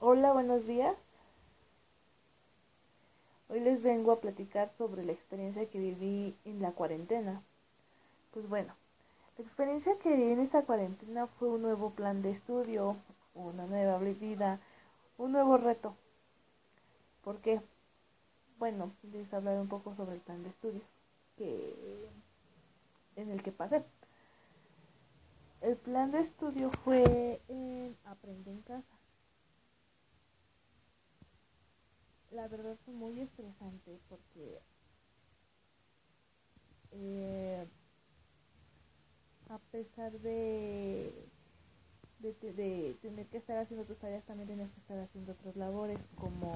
Hola, buenos días. Hoy les vengo a platicar sobre la experiencia que viví en la cuarentena. Pues bueno, la experiencia que viví en esta cuarentena fue un nuevo plan de estudio, una nueva vida, un nuevo reto. ¿Por qué? Bueno, les hablaré un poco sobre el plan de estudio en el que pasé. El plan de estudio fue Aprende en Casa. La verdad fue muy estresante porque a pesar de tener que estar haciendo tus tareas, también tenías que estar haciendo otras labores como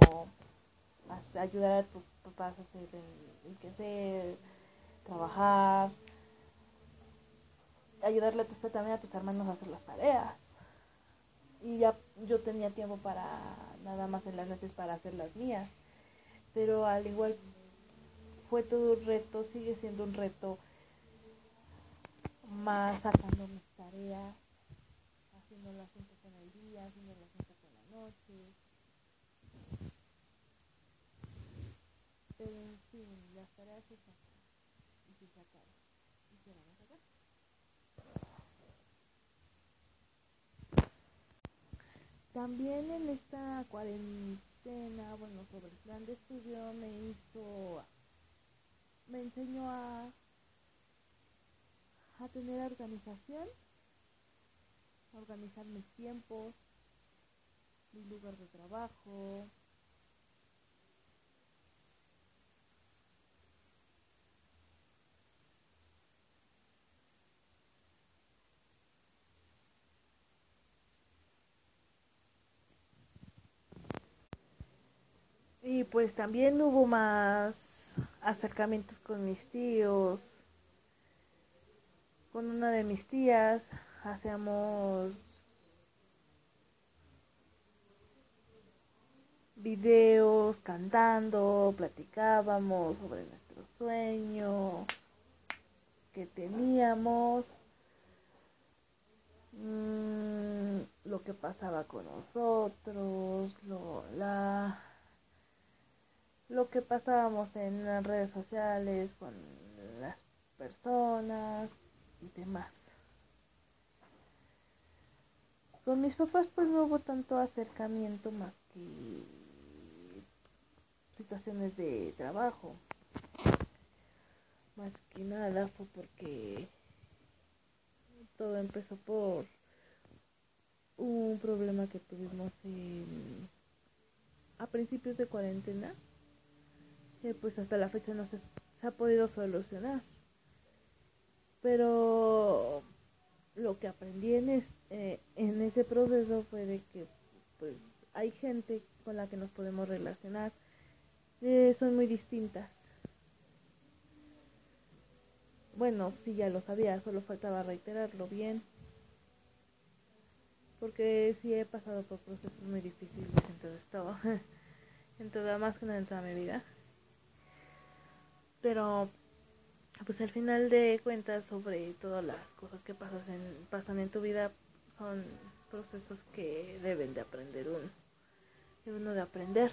ayudar a tus papás a hacer el quehacer, trabajar, ayudarle también a tus hermanos a hacer las tareas. Y ya yo tenía tiempo para nada más en las noches para hacer las mías, pero al igual fue todo un reto, sigue siendo un reto, más sacando mis tareas, haciendo las juntas en el día, haciendo las juntas en la noche, pero en fin, las tareas se sacan y se sacaron y se van a sacar. También en esta cuarentena, sobre el plan de estudio me enseñó a tener organización, a organizar mis tiempos, mi lugar de trabajo, y pues también hubo más acercamientos con mis tíos. Con una de mis tías hacíamos videos cantando, platicábamos sobre nuestros sueños que teníamos, lo que pasaba con nosotros, lo que pasábamos en las redes sociales, con las personas y demás. Con mis papás pues no hubo tanto acercamiento más que situaciones de trabajo. Más que nada fue porque todo empezó por un problema que tuvimos a principios de cuarentena. Pues hasta la fecha no se ha podido solucionar, pero lo que aprendí en ese proceso fue de que pues hay gente con la que nos podemos relacionar, son muy distintas. Bueno, sí, ya lo sabía, solo faltaba reiterarlo bien, porque sí he pasado por procesos muy difíciles más que nada en toda mi vida. Pero pues al final de cuentas, sobre todas las cosas que pasan en tu vida, son procesos que deben de aprender uno. Debe uno de aprender.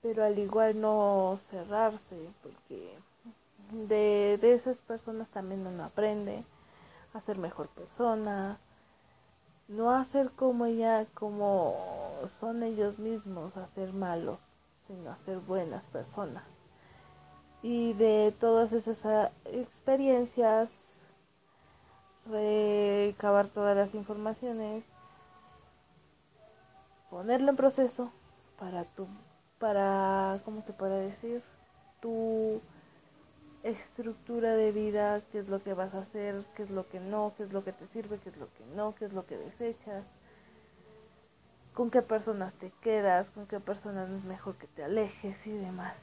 Pero al igual no cerrarse, porque de esas personas también uno aprende a ser mejor persona. No hacer como son ellos mismos, hacer malos, sino hacer buenas personas. Y de todas esas experiencias, recabar todas las informaciones, ponerlo en proceso para ¿cómo se puede decir? Tu estructura de vida, qué es lo que vas a hacer, qué es lo que no, qué es lo que te sirve, qué es lo que no, qué es lo que desechas, con qué personas te quedas, con qué personas es mejor que te alejes y demás.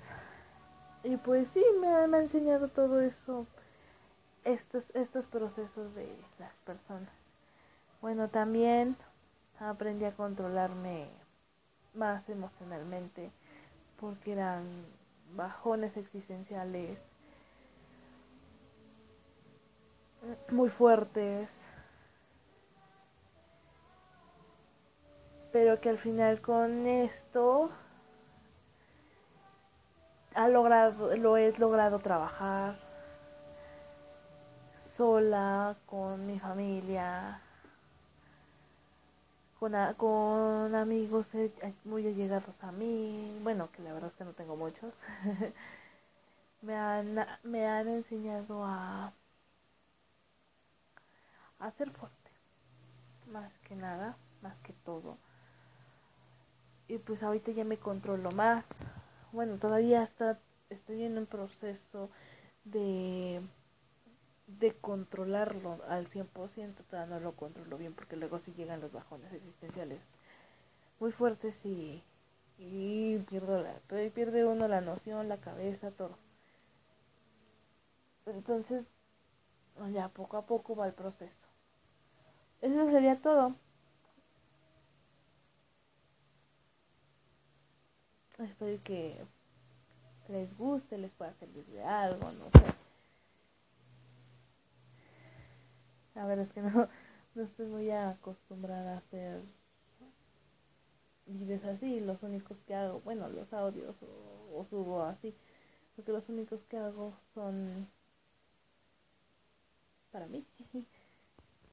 Y pues sí, me ha enseñado todo eso, estos procesos de las personas. Bueno, también aprendí a controlarme más emocionalmente, porque eran bajones existenciales. muy fuertes, pero que al final con esto he logrado trabajar sola, con mi familia, con amigos muy allegados a mí, bueno, que la verdad es que no tengo muchos. me han enseñado a ser fuerte, más que nada, más que todo. Y pues ahorita ya me controlo más. Bueno, todavía estoy en un proceso de controlarlo al 100%, todavía no lo controlo bien, porque luego sí llegan los bajones existenciales muy fuertes y pierde uno la noción, la cabeza, todo. Entonces, ya poco a poco va el proceso. Eso sería todo. Espero que les guste, les pueda servir de algo, no sé. La verdad es que no estoy muy acostumbrada a hacer videos así. Los únicos que hago, bueno, los audios o subo así, porque los únicos que hago son para mí.